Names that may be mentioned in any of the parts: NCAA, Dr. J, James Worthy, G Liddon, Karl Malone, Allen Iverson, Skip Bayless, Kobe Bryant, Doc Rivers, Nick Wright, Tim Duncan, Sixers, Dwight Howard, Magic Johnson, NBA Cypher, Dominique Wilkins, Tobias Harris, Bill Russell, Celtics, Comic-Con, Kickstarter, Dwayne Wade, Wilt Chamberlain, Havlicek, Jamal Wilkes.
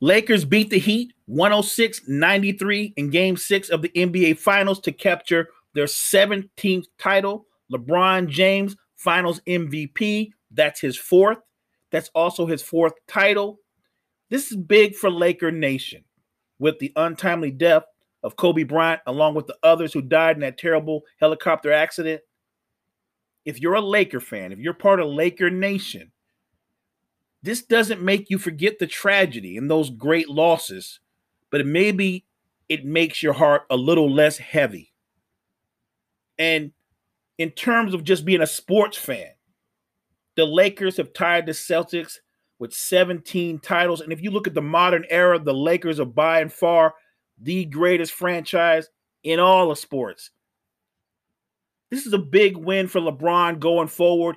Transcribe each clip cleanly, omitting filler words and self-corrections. Lakers beat the Heat 106-93 in Game 6 of the NBA Finals to capture their 17th title. LeBron James, Finals MVP. That's his fourth. That's also his fourth title. This is big for Laker Nation. With the untimely death of Kobe Bryant, along with the others who died in that terrible helicopter accident, if you're a Laker fan, if you're part of Laker Nation, this doesn't make you forget the tragedy and those great losses, but it makes your heart a little less heavy. And in terms of just being a sports fan, the Lakers have tied the Celtics with 17 titles. And if you look at the modern era, the Lakers are by and far the greatest franchise in all of sports. This is a big win for LeBron going forward.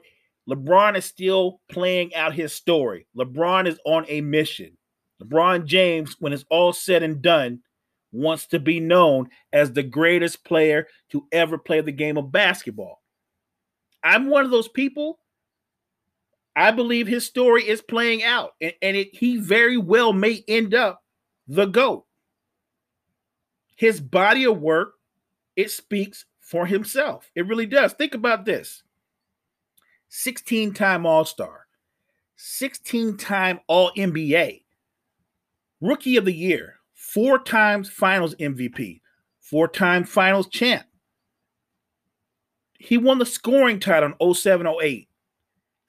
LeBron is still playing out his story. LeBron is on a mission. LeBron James, when it's all said and done, wants to be known as the greatest player to ever play the game of basketball. I'm one of those people. I believe his story is playing out, and he very well may end up the GOAT. His body of work, it speaks for himself. It really does. Think about this. 16-time All-Star, 16-time All-NBA, Rookie of the Year, 4-time Finals MVP, 4-time Finals champ. He won the scoring title in 07-08,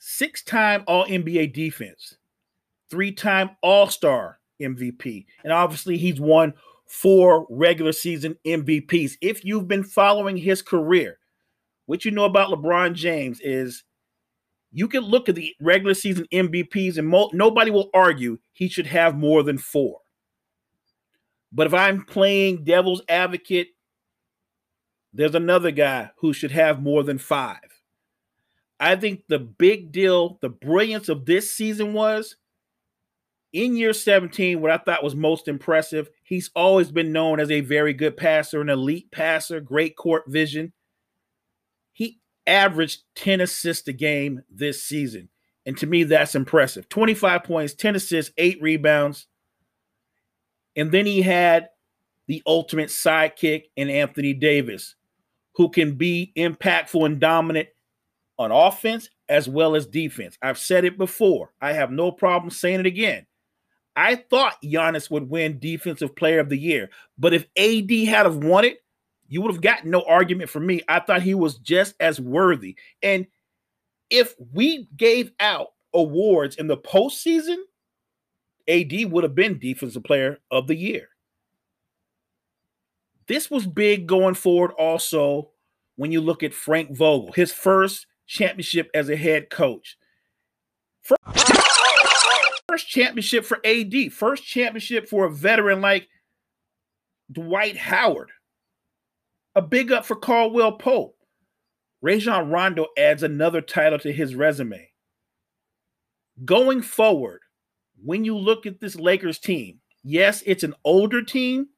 6-time All-NBA defense, 3-time All-Star MVP, and obviously he's won 4 regular season MVPs. If you've been following his career, what you know about LeBron James is you can look at the regular season MVPs and nobody will argue he should have more than 4. But if I'm playing devil's advocate, there's another guy who should have more than 5. I think the big deal, the brilliance of this season was in year 17, what I thought was most impressive, he's always been known as a very good passer, an elite passer, great court vision. He averaged 10 assists a game this season. And to me, that's impressive. 25 points, 10 assists, 8 rebounds. And then he had the ultimate sidekick in Anthony Davis, who can be impactful and dominant on offense as well as defense. I've said it before. I have no problem saying it again. I thought Giannis would win Defensive Player of the Year, but if AD had have won it, you would have gotten no argument from me. I thought he was just as worthy. And if we gave out awards in the postseason, AD would have been Defensive Player of the Year. This was big going forward also when you look at Frank Vogel, his first championship as a head coach. First championship for AD, first championship for a veteran like Dwight Howard. A big up for Caldwell Pope. Rajon Rondo adds another title to his resume. Going forward, when you look at this Lakers team, yes, it's an older team,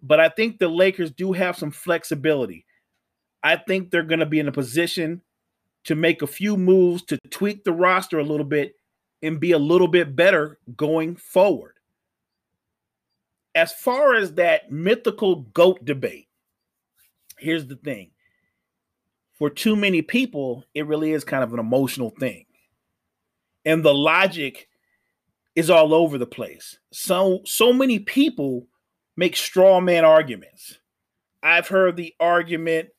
but I think the Lakers do have some flexibility. I think they're going to be in a position to make a few moves to tweak the roster a little bit and be a little bit better going forward. As far as that mythical GOAT debate, here's the thing. For too many people, it really is kind of an emotional thing. And the logic is all over the place. So many people make straw man arguments. I've heard the argument,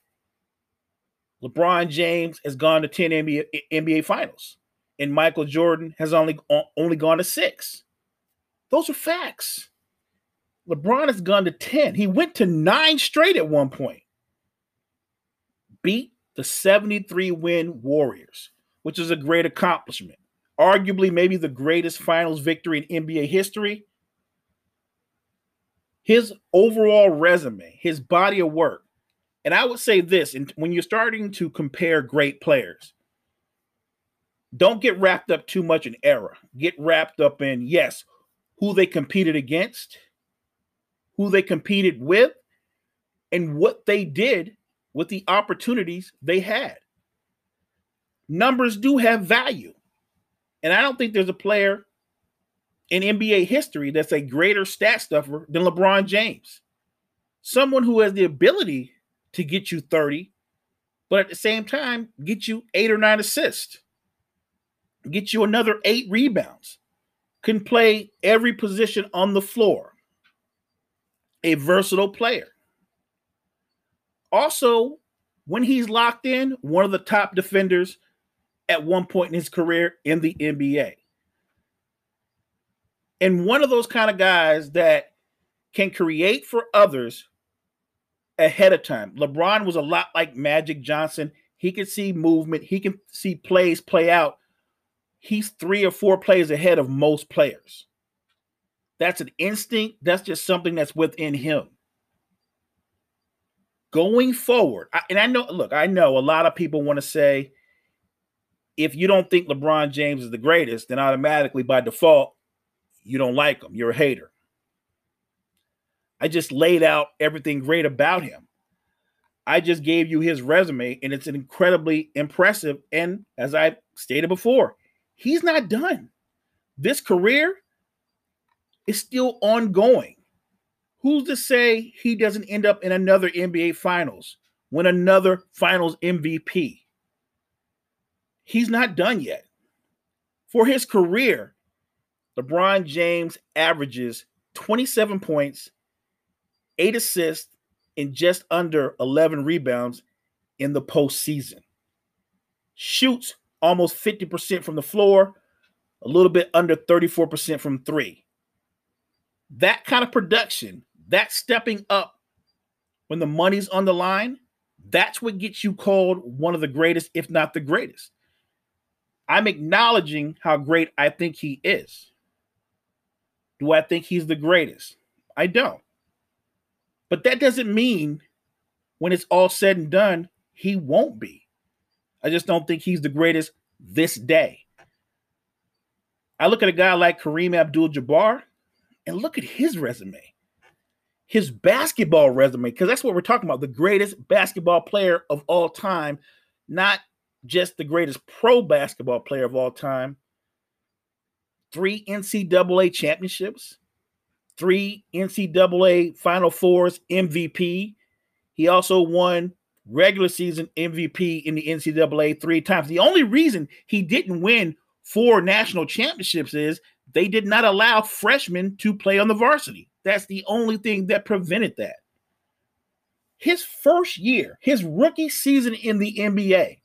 LeBron James has gone to 10 NBA finals, and Michael Jordan has only gone to 6. Those are facts. LeBron has gone to 10. He went to 9 straight at one point. Beat the 73-win Warriors, which is a great accomplishment. Arguably maybe the greatest finals victory in NBA history. His overall resume, his body of work, and I would say this, and when you're starting to compare great players, don't get wrapped up too much in era. Get wrapped up in, yes, who they competed against, who they competed with, and what they did with the opportunities they had. Numbers do have value. And I don't think there's a player in NBA history that's a greater stat stuffer than LeBron James. Someone who has the ability to get you 30, but at the same time, get you 8 or 9 assists, get you another 8 rebounds, can play every position on the floor, a versatile player. Also, when he's locked in, one of the top defenders at one point in his career in the NBA. And one of those kind of guys that can create for others ahead of time. LeBron was a lot like Magic Johnson. He could see movement. He can see plays play out. He's 3 or 4 plays ahead of most players. That's an instinct. That's just something that's within him. Going forward, I know a lot of people want to say, if you don't think LeBron James is the greatest, then automatically by default, you don't like him. You're a hater. I just laid out everything great about him. I just gave you his resume, and it's incredibly impressive. And as I stated before, he's not done. This career is still ongoing. Who's to say he doesn't end up in another NBA Finals, win another Finals MVP? He's not done yet. For his career, LeBron James averages 27 points, 8 assists, and just under 11 rebounds in the postseason. Shoots almost 50% from the floor, a little bit under 34% from 3. That kind of production, that stepping up when the money's on the line, that's what gets you called one of the greatest, if not the greatest. I'm acknowledging how great I think he is. Do I think he's the greatest? I don't. But that doesn't mean when it's all said and done, he won't be. I just don't think he's the greatest this day. I look at a guy like Kareem Abdul-Jabbar and look at his resume, his basketball resume, because that's what we're talking about, the greatest basketball player of all time, not just the greatest pro basketball player of all time. 3 NCAA championships, 3 NCAA Final Fours, MVP. He also won regular season MVP in the NCAA 3 times. The only reason he didn't win 4 national championships is they did not allow freshmen to play on the varsity. That's the only thing that prevented that. His first year, his rookie season in the NBA,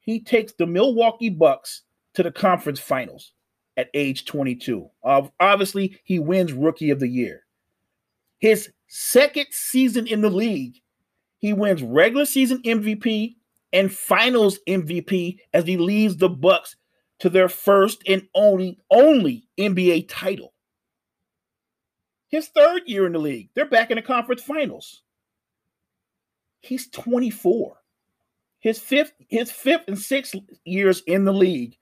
he takes the Milwaukee Bucks to the conference finals at age 22. Obviously, he wins Rookie of the Year. His second season in the league, he wins regular season MVP and finals MVP as he leads the Bucks to their first and only NBA title. His third year in the league, they're back in the conference finals. He's 24. His fifth and sixth years in the league,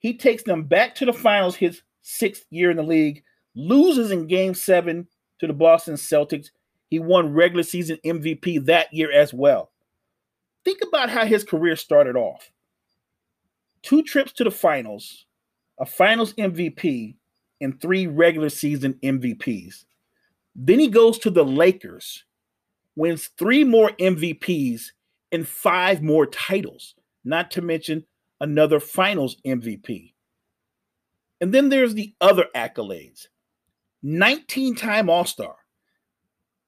he takes them back to the finals his 6th year in the league, loses in Game 7 to the Boston Celtics. He won regular season MVP that year as well. Think about how his career started off. 2 trips to the finals, a finals MVP, and 3 regular season MVPs. Then he goes to the Lakers, wins 3 more MVPs, and 5 more titles, not to mention another finals MVP. And then there's the other accolades. 19-time All-Star,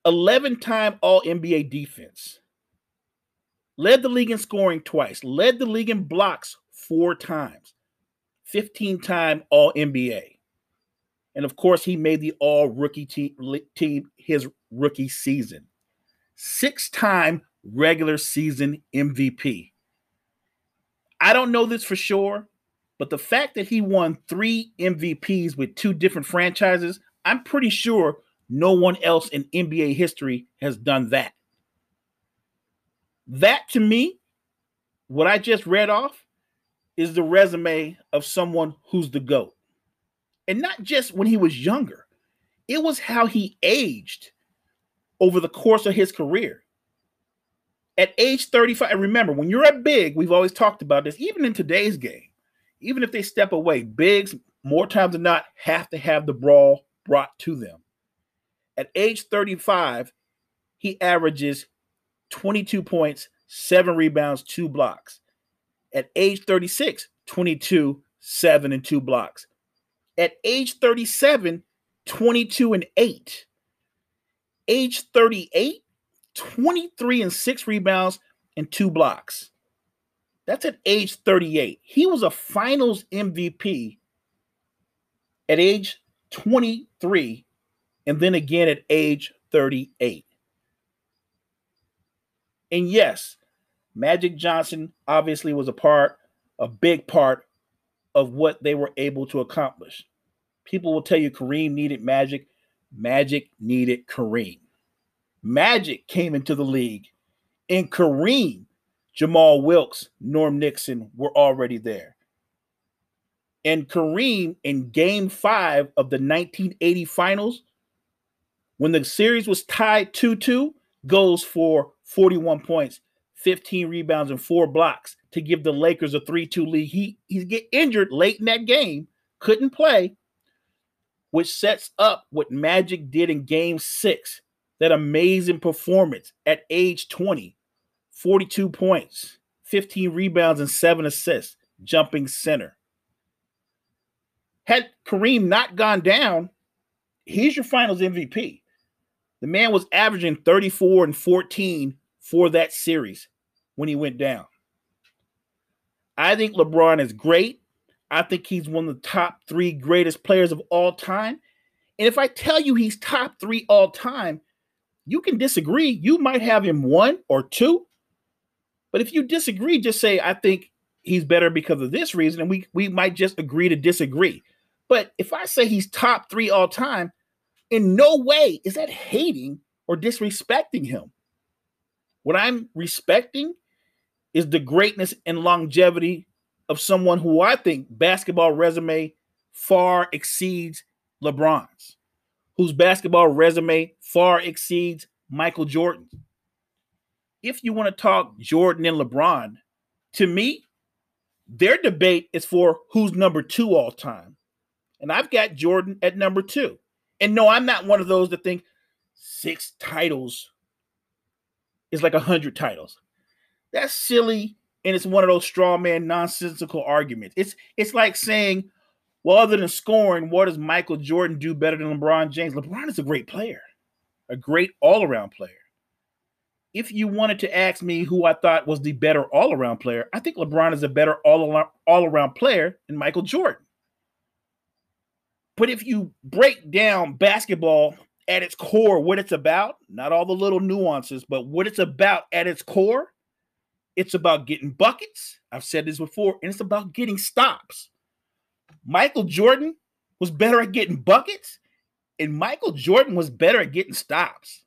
11-time All-NBA defense, led the league in scoring twice, led the league in blocks 4 times, 15-time All-NBA. And, of course, he made the All-Rookie team his rookie season. 6-time regular season MVP. I don't know this for sure, but the fact that he won 3 MVPs with 2 different franchises, I'm pretty sure no one else in NBA history has done that. That, to me, what I just read off, is the resume of someone who's the GOAT. And not just when he was younger. It was how he aged over the course of his career. At age 35, and remember, when you're at big, we've always talked about this, even in today's game, even if they step away, bigs, more times than not, have to have the brawl brought to them. At age 35, he averages 22 points, 7 rebounds, 2 blocks. At age 36, 22, 7, and 2 blocks. At age 37, 22 and 8. Age 38, 23 and 6 rebounds and 2 blocks. That's at age 38. He was a finals MVP at age 23 and then again at age 38. And yes, Magic Johnson obviously was a big part of what they were able to accomplish. People will tell you Kareem needed Magic. Magic needed Kareem. Magic came into the league, and Kareem, Jamal Wilkes, Norm Nixon were already there. And Kareem, in Game 5 of the 1980 Finals, when the series was tied 2-2, goes for 41 points, 15 rebounds, and 4 blocks to give the Lakers a 3-2 lead. He get injured late in that game, couldn't play, which sets up what Magic did in Game 6, that amazing performance at age 20, 42 points, 15 rebounds, and 7 assists, jumping center. Had Kareem not gone down, he's your finals MVP. The man was averaging 34 and 14 for that series when he went down. I think LeBron is great. I think he's one of the top 3 greatest players of all time. And if I tell you he's top 3 all time, you can disagree. You might have him 1 or 2. But if you disagree, just say, I think he's better because of this reason, and we might just agree to disagree. But if I say he's top 3 all time, in no way is that hating or disrespecting him. What I'm respecting is the greatness and longevity of someone who I think basketball resume far exceeds LeBron's, whose basketball resume far exceeds Michael Jordan's. If you want to talk Jordan and LeBron, to me, their debate is for who's number 2 all time. And I've got Jordan at number 2. And no, I'm not one of those that think 6 titles is like 100 titles. That's silly, and it's one of those straw man nonsensical arguments. It's like saying, well, other than scoring, what does Michael Jordan do better than LeBron James? LeBron is a great player, a great all-around player. If you wanted to ask me who I thought was the better all-around player, I think LeBron is a better all-around player than Michael Jordan. But if you break down basketball at its core, what it's about, not all the little nuances, but what it's about at its core, it's about getting buckets. I've said this before, and it's about getting stops. Michael Jordan was better at getting buckets, and Michael Jordan was better at getting stops.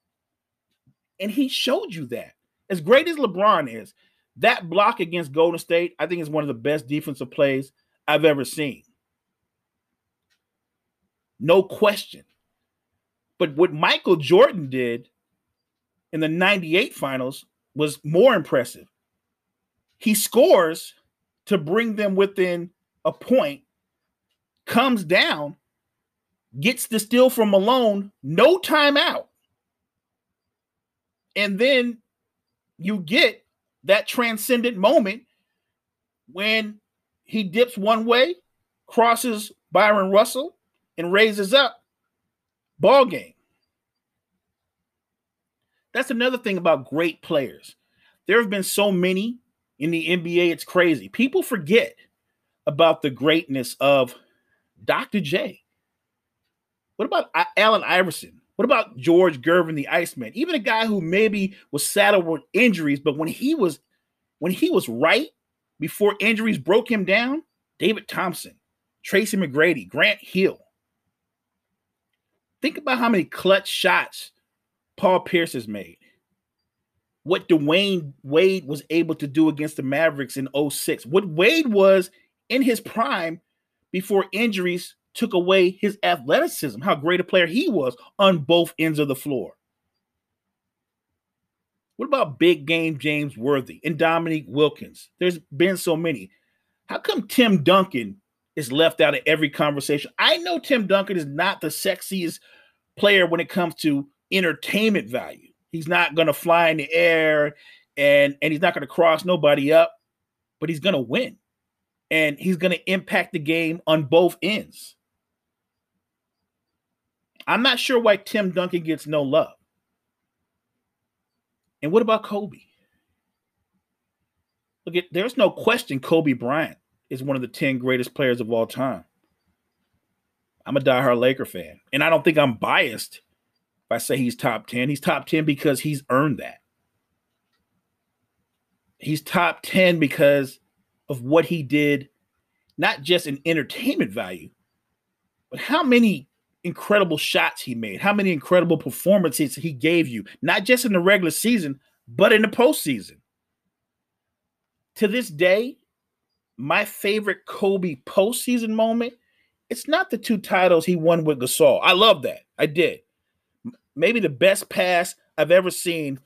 And he showed you that. As great as LeBron is, that block against Golden State, I think, is one of the best defensive plays I've ever seen. No question. But what Michael Jordan did in the 98 finals was more impressive. He scores to bring them within a point, comes down, gets the steal from Malone, no timeout. And then you get that transcendent moment when he dips one way, crosses Byron Russell, and raises up, ball game. That's another thing about great players. There have been so many in the NBA, it's crazy. People forget about the greatness of Dr. J. What about Allen Iverson? What about George Gervin, the Iceman? Even a guy who maybe was saddled with injuries, but when he was right, before injuries broke him down, David Thompson, Tracy McGrady, Grant Hill. Think about how many clutch shots Paul Pierce has made. What Dwayne Wade was able to do against the Mavericks in 06. What Wade was in his prime before injuries took away his athleticism. How great a player he was on both ends of the floor. What about big game James Worthy and Dominique Wilkins? There's been so many. How come Tim Duncan is left out of every conversation? I know Tim Duncan is not the sexiest player when it comes to entertainment value. He's not going to fly in the air and he's not going to cross nobody up, but he's going to win. And he's going to impact the game on both ends. I'm not sure why Tim Duncan gets no love. And what about Kobe? Look, there's no question Kobe Bryant is one of the 10 greatest players of all time. I'm a diehard Laker fan, and I don't think I'm biased if I say he's top 10. He's top 10 because he's earned that. He's top 10 because of what he did, not just in entertainment value, but how many incredible shots he made, how many incredible performances he gave you, not just in the regular season, but in the postseason. To this day, my favorite Kobe postseason moment, it's not the two titles he won with Gasol. I love that. I did. Maybe the best pass I've ever seen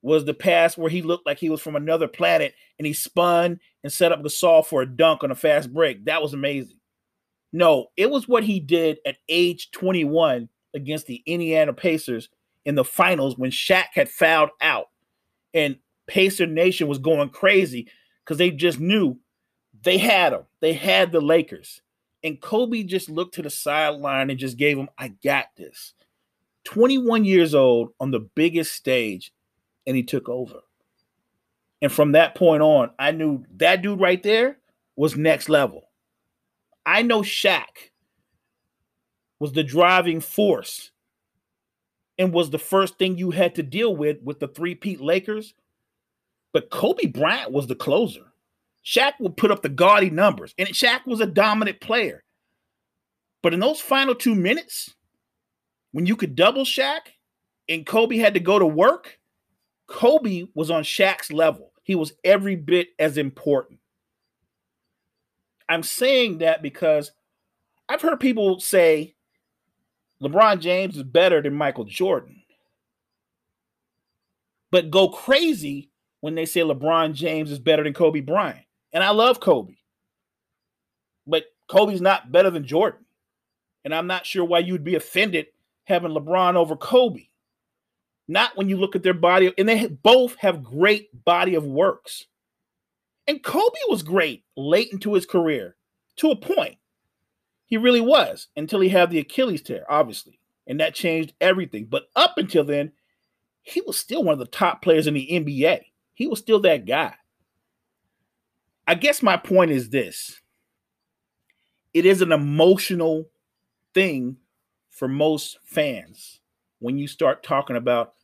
was the pass where he looked like he was from another planet and he spun and set up Gasol for a dunk on a fast break. That was amazing. No, it was what he did at age 21 against the Indiana Pacers in the finals when Shaq had fouled out and Pacer Nation was going crazy because they just knew they had him. They had the Lakers. And Kobe just looked to the sideline and just gave him, I got this. 21 years old on the biggest stage, and he took over. And from that point on, I knew that dude right there was next level. I know Shaq was the driving force and was the first thing you had to deal with the three-peat Lakers, but Kobe Bryant was the closer. Shaq would put up the gaudy numbers, and Shaq was a dominant player. But in those final 2 minutes, when you could double Shaq and Kobe had to go to work, Kobe was on Shaq's level. He was every bit as important. I'm saying that because I've heard people say LeBron James is better than Michael Jordan, but go crazy when they say LeBron James is better than Kobe Bryant. And I love Kobe, but Kobe's not better than Jordan. And I'm not sure why you'd be offended having LeBron over Kobe. Not when you look at their body, and they both have great body of works. And Kobe was great late into his career, to a point. He really was, until he had the Achilles tear, obviously. And that changed everything. But up until then, he was still one of the top players in the NBA. He was still that guy. I guess my point is this. It is an emotional thing for most fans when you start talking about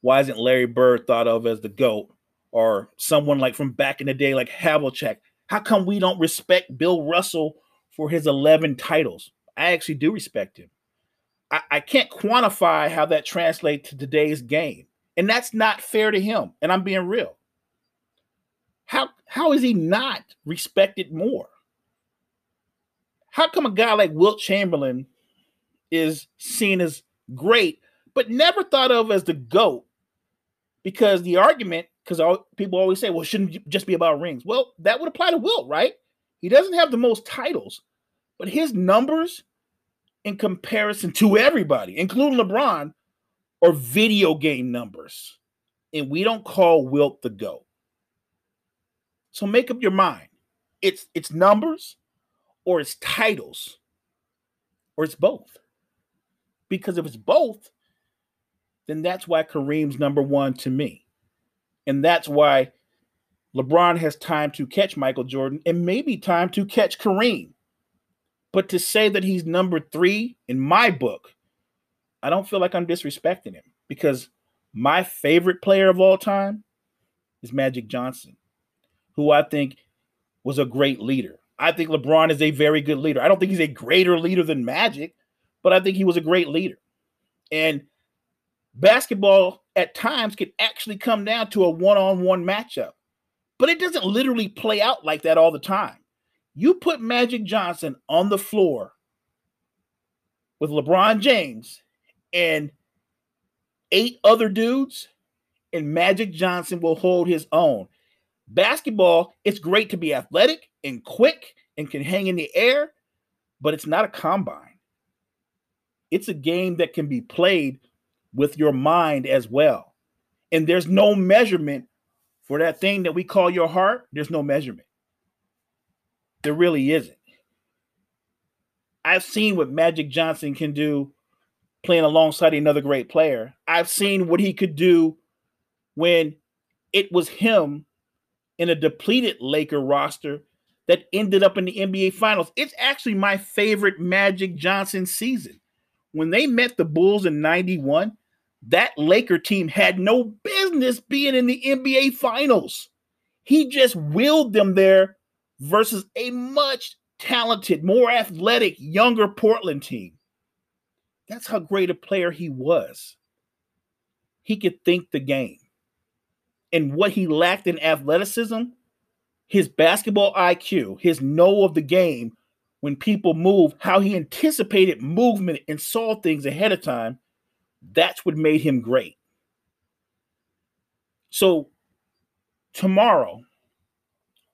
why isn't Larry Bird thought of as the GOAT, or someone like from back in the day, like Havlicek. How come we don't respect Bill Russell for his 11 titles? I actually do respect him. I can't quantify how that translates to today's game. And that's not fair to him. And I'm being real. How is he not respected more? How come a guy like Wilt Chamberlain is seen as great, but never thought of as the GOAT? Because the argument, because people always say, well, it shouldn't just be about rings. Well, that would apply to Wilt, right? He doesn't have the most titles, but his numbers in comparison to everybody, including LeBron, are video game numbers. And we don't call Wilt the GOAT. So make up your mind. It's numbers, or it's titles, or it's both. Because if it's both, then that's why Kareem's number one to me. And that's why LeBron has time to catch Michael Jordan and maybe time to catch Kareem. But to say that he's number three in my book, I don't feel like I'm disrespecting him, because my favorite player of all time is Magic Johnson, who I think was a great leader. I think LeBron is a very good leader. I don't think he's a greater leader than Magic, but I think he was a great leader. And basketball at times can actually come down to a one-on-one matchup, but it doesn't literally play out like that all the time. You put Magic Johnson on the floor with LeBron James and eight other dudes, and Magic Johnson will hold his own. Basketball, it's great to be athletic and quick and can hang in the air, but it's not a combine. It's a game that can be played with your mind as well. And there's no measurement for that thing that we call your heart. There's no measurement. There really isn't. I've seen what Magic Johnson can do playing alongside another great player. I've seen what he could do when it was him in a depleted Laker roster that ended up in the NBA Finals. It's actually my favorite Magic Johnson season. When they met the Bulls in 91, that Laker team had no business being in the NBA Finals. He just willed them there versus a much talented, more athletic, younger Portland team. That's how great a player he was. He could think the game. And what he lacked in athleticism, his basketball IQ, his know of the game, when people move, how he anticipated movement and saw things ahead of time, that's what made him great. So tomorrow,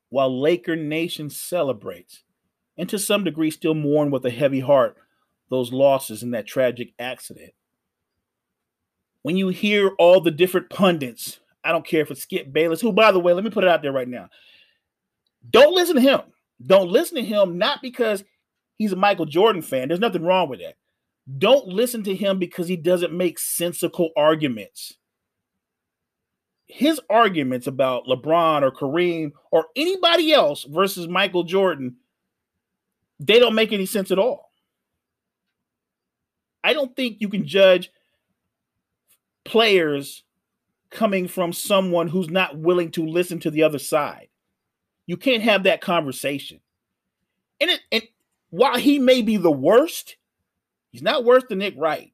while Laker Nation celebrates, and to some degree still mourn with a heavy heart those losses in that tragic accident, when you hear all the different pundits, I don't care if it's Skip Bayless, who, by the way, let me put it out there right now, don't listen to him. Don't listen to him, not because he's a Michael Jordan fan. There's nothing wrong with that. Don't listen to him because he doesn't make sensical arguments. His arguments about LeBron or Kareem or anybody else versus Michael Jordan, they don't make any sense at all. I don't think you can judge players coming from someone who's not willing to listen to the other side. You can't have that conversation. And while he may be the worst, he's not worse than Nick Wright.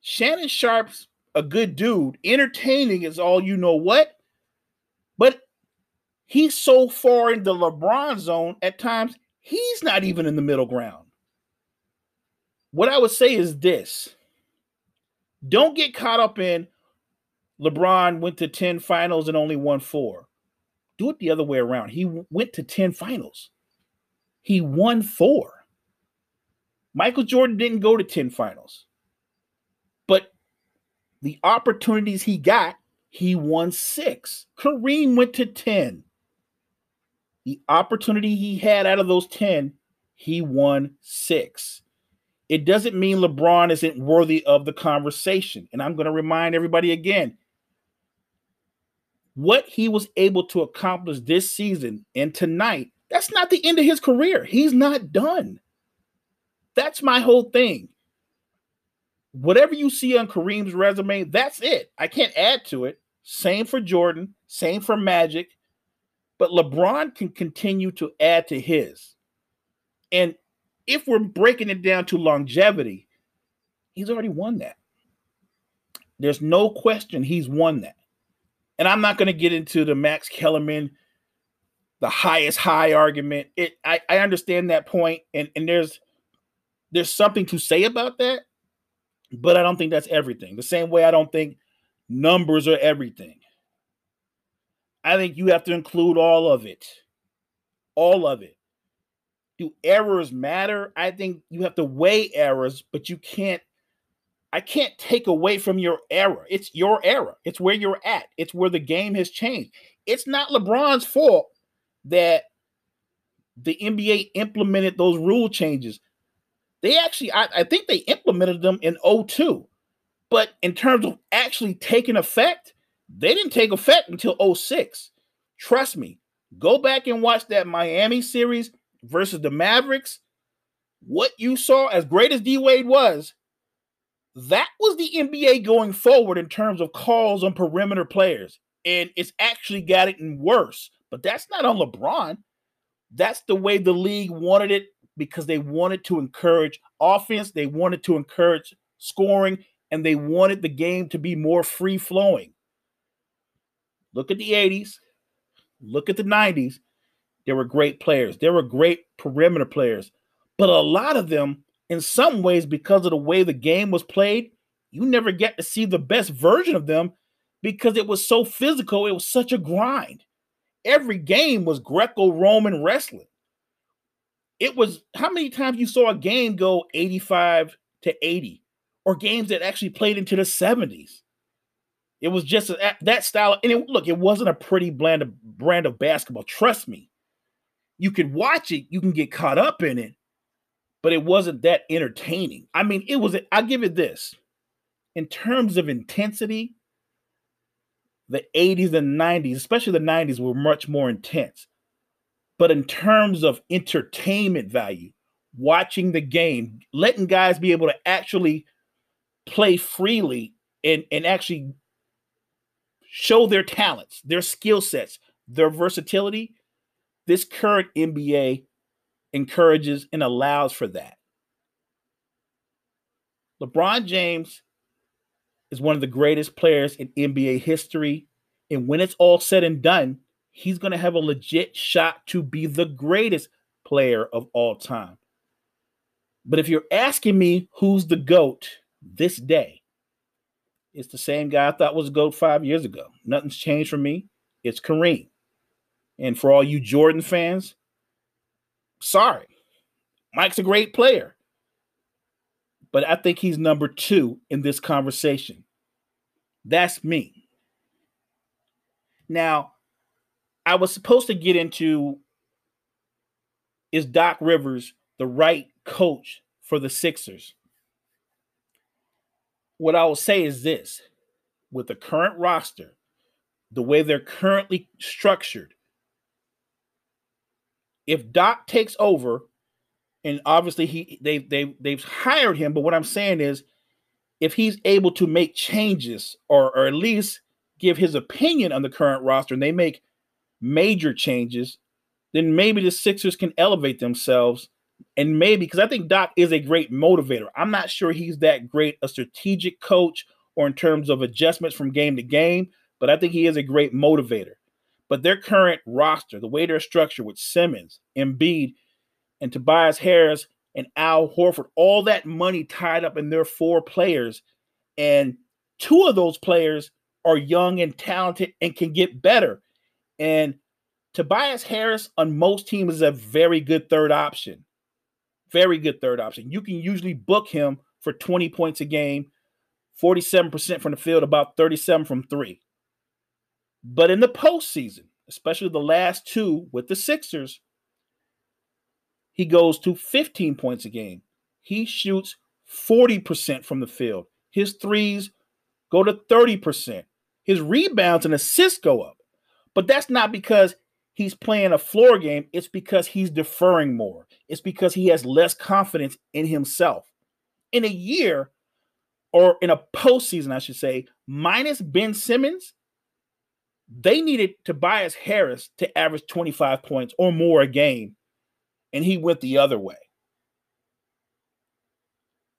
Shannon Sharp's a good dude. Entertaining is all you know what. But he's so far in the LeBron zone at times, he's not even in the middle ground. What I would say is this. Don't get caught up in LeBron went to 10 finals and only won 4. Do it the other way around. He went to 10 finals. He won 4. Michael Jordan didn't go to 10 finals. But the opportunities he got, he won 6. Kareem went to 10. The opportunity he had out of those 10, he won 6. It doesn't mean LeBron isn't worthy of the conversation. And I'm going to remind everybody again, what he was able to accomplish this season and tonight, that's not the end of his career. He's not done. That's my whole thing. Whatever you see on Kareem's resume, that's it. I can't add to it. Same for Jordan, same for Magic. But LeBron can continue to add to his. And if we're breaking it down to longevity, he's already won that. There's no question he's won that. And I'm not going to get into the Max Kellerman, the highest high argument. I understand that point, and there's something to say about that, but I don't think that's everything. The same way I don't think numbers are everything. I think you have to include all of it. All of it. Do errors matter? I think you have to weigh errors, but I can't take away from your error. It's your error. It's where you're at. It's where the game has changed. It's not LeBron's fault that the NBA implemented those rule changes. They actually, I think they implemented them in 02. But in terms of actually taking effect, they didn't take effect until 06. Trust me. Go back and watch that Miami series versus the Mavericks. What you saw, as great as D-Wade was, that was the NBA going forward in terms of calls on perimeter players. And it's actually gotten worse. But that's not on LeBron. That's the way the league wanted it because they wanted to encourage offense. They wanted to encourage scoring. And they wanted the game to be more free-flowing. Look at the 80s. Look at the 90s. There were great players. There were great perimeter players. But a lot of them, in some ways, because of the way the game was played, you never get to see the best version of them because it was so physical. It was such a grind. Every game was Greco-Roman wrestling. It was how many times you saw a game go 85 to 80 or games that actually played into the 70s. It was just that style. And it wasn't a pretty brand of basketball. Trust me. You could watch it. You can get caught up in it. But it wasn't that entertaining. I mean, it was. I'll give it this. In terms of intensity, the 80s and 90s, especially the 90s, were much more intense. But in terms of entertainment value, watching the game, letting guys be able to actually play freely and actually show their talents, their skill sets, their versatility, this current NBA encourages and allows for that. LeBron James is one of the greatest players in NBA history. And when it's all said and done, he's going to have a legit shot to be the greatest player of all time. But if you're asking me who's the GOAT this day, it's the same guy I thought was the GOAT 5 years ago. Nothing's changed for me. It's Kareem. And for all you Jordan fans, sorry. Mike's a great player. But I think he's number two in this conversation. That's me. Now, I was supposed to get into, is Doc Rivers the right coach for the Sixers? What I will say is this. With the current roster, the way they're currently structured, if Doc takes over, and obviously they've hired him, but what I'm saying is if he's able to make changes or at least give his opinion on the current roster and they make major changes, then maybe the Sixers can elevate themselves. And maybe, because I think Doc is a great motivator. I'm not sure he's that great a strategic coach or in terms of adjustments from game to game, but I think he is a great motivator. But their current roster, the way they're structured with Simmons, Embiid, and Tobias Harris and Al Horford, all that money tied up in their four players. And two of those players are young and talented and can get better. And Tobias Harris on most teams is a very good third option. Very good third option. You can usually book him for 20 points a game, 47% from the field, about 37% from three. But in the postseason, especially the last two with the Sixers, he goes to 15 points a game. He shoots 40% from the field. His threes go to 30%. His rebounds and assists go up. But that's not because he's playing a floor game. It's because he's deferring more. It's because he has less confidence in himself. In a year, or in a postseason, I should say, minus Ben Simmons, they needed Tobias Harris to average 25 points or more a game. And he went the other way.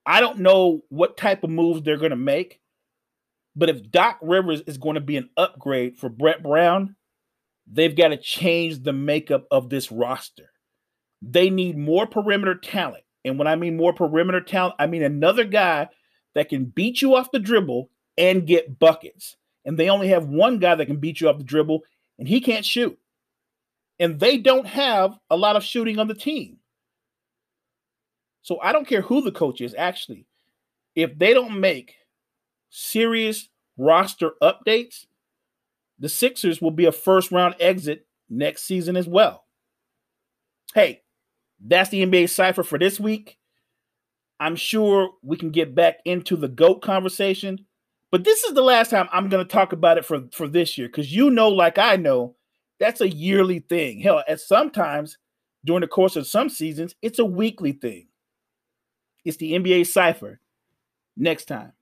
I don't know what type of moves they're going to make, but if Doc Rivers is going to be an upgrade for Brett Brown, they've got to change the makeup of this roster. They need more perimeter talent. And when I mean more perimeter talent, I mean another guy that can beat you off the dribble and get buckets. And they only have one guy that can beat you off the dribble, and he can't shoot. And they don't have a lot of shooting on the team. So I don't care who the coach is, actually. If they don't make serious roster updates, the Sixers will be a first-round exit next season as well. Hey, that's the NBA Cypher for this week. I'm sure we can get back into the GOAT conversation. But this is the last time I'm going to talk about it for this year, because you know, like I know, that's a yearly thing. Hell, at sometimes during the course of some seasons, it's a weekly thing. It's the NBA Cypher. Next time.